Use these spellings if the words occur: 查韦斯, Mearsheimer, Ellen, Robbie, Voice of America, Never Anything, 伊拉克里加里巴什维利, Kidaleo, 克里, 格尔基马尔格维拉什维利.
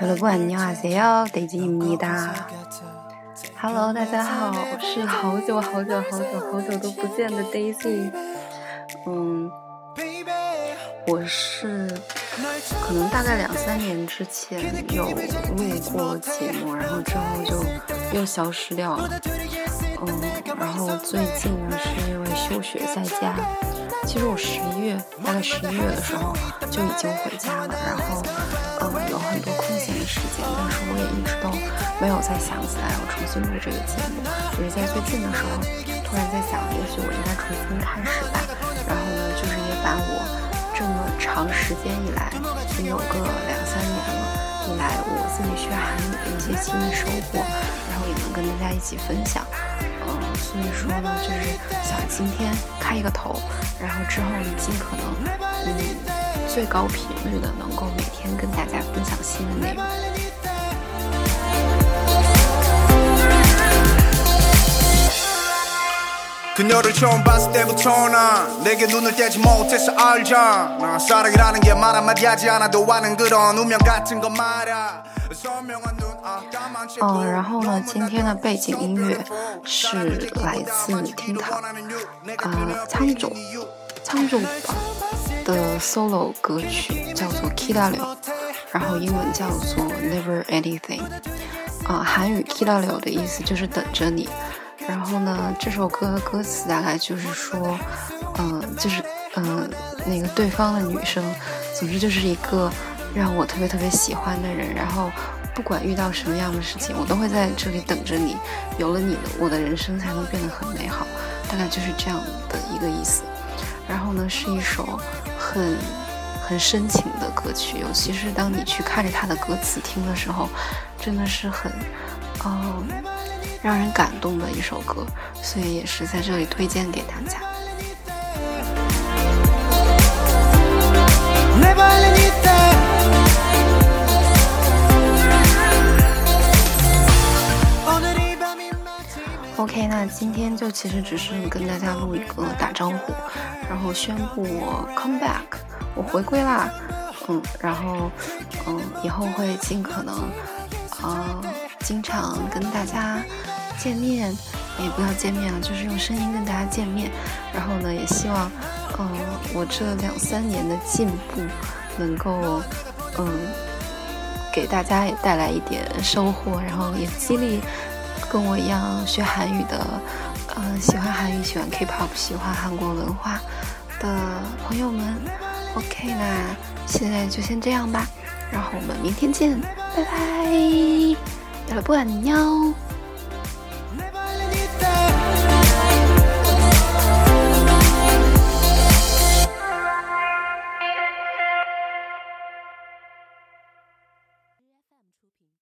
여러분 안녕하세요, 데이지입니다. Hello, 大家好，我是好久都不见的 Daisy。我是可能大概2-3年之前有录过节目，然后之后就又消失掉了。然后最近呢是因为休学在家。其实我大概十一月的时候就已经回家了，然后有很多空闲的时间，但是我也一直都没有再想起来要重新录这个节目，只是在最近的时候突然在想，也许我应该重新开始吧。然后呢，就是也把我这么长时间以来，有个2-3年了以来我自己学韩语的一些新的收获，然后也能跟大家一起分享。所以说呢，就是想今天开一个头，然后之后呢，尽可能最高频率的能够每天跟大家分享新的内容。然后呢，今天的背景音乐是来自厅堂苍井吧的 solo 歌曲，叫做 Kidaleo， 然后英文叫做 Never Anything。韩语 Kidaleo 的意思就是等着你。然后呢，这首歌的歌词大概就是说，那个对方的女生，总之就是一个让我特别特别喜欢的人，然后不管遇到什么样的事情，我都会在这里等着你，有了你，我的人生才能变得很美好，大概就是这样的一个意思。然后呢，是一首很深情的歌曲，尤其是当你去看着它的歌词听的时候，真的是很让人感动的一首歌，所以也是在这里推荐给大家。OK， 那今天就其实只是跟大家录一个打招呼，然后宣布我 come back， 我回归啦。然后以后会尽可能经常跟大家见面，也不要见面了，就是用声音跟大家见面。然后呢，也希望我这2-3年的进步能够给大家也带来一点收获，然后也激励跟我一样学韩语的，喜欢韩语、喜欢 K-pop、喜欢韩国文化的朋友们。OK， 那现在就先这样吧，然后我们明天见，拜拜，여러분 안녕。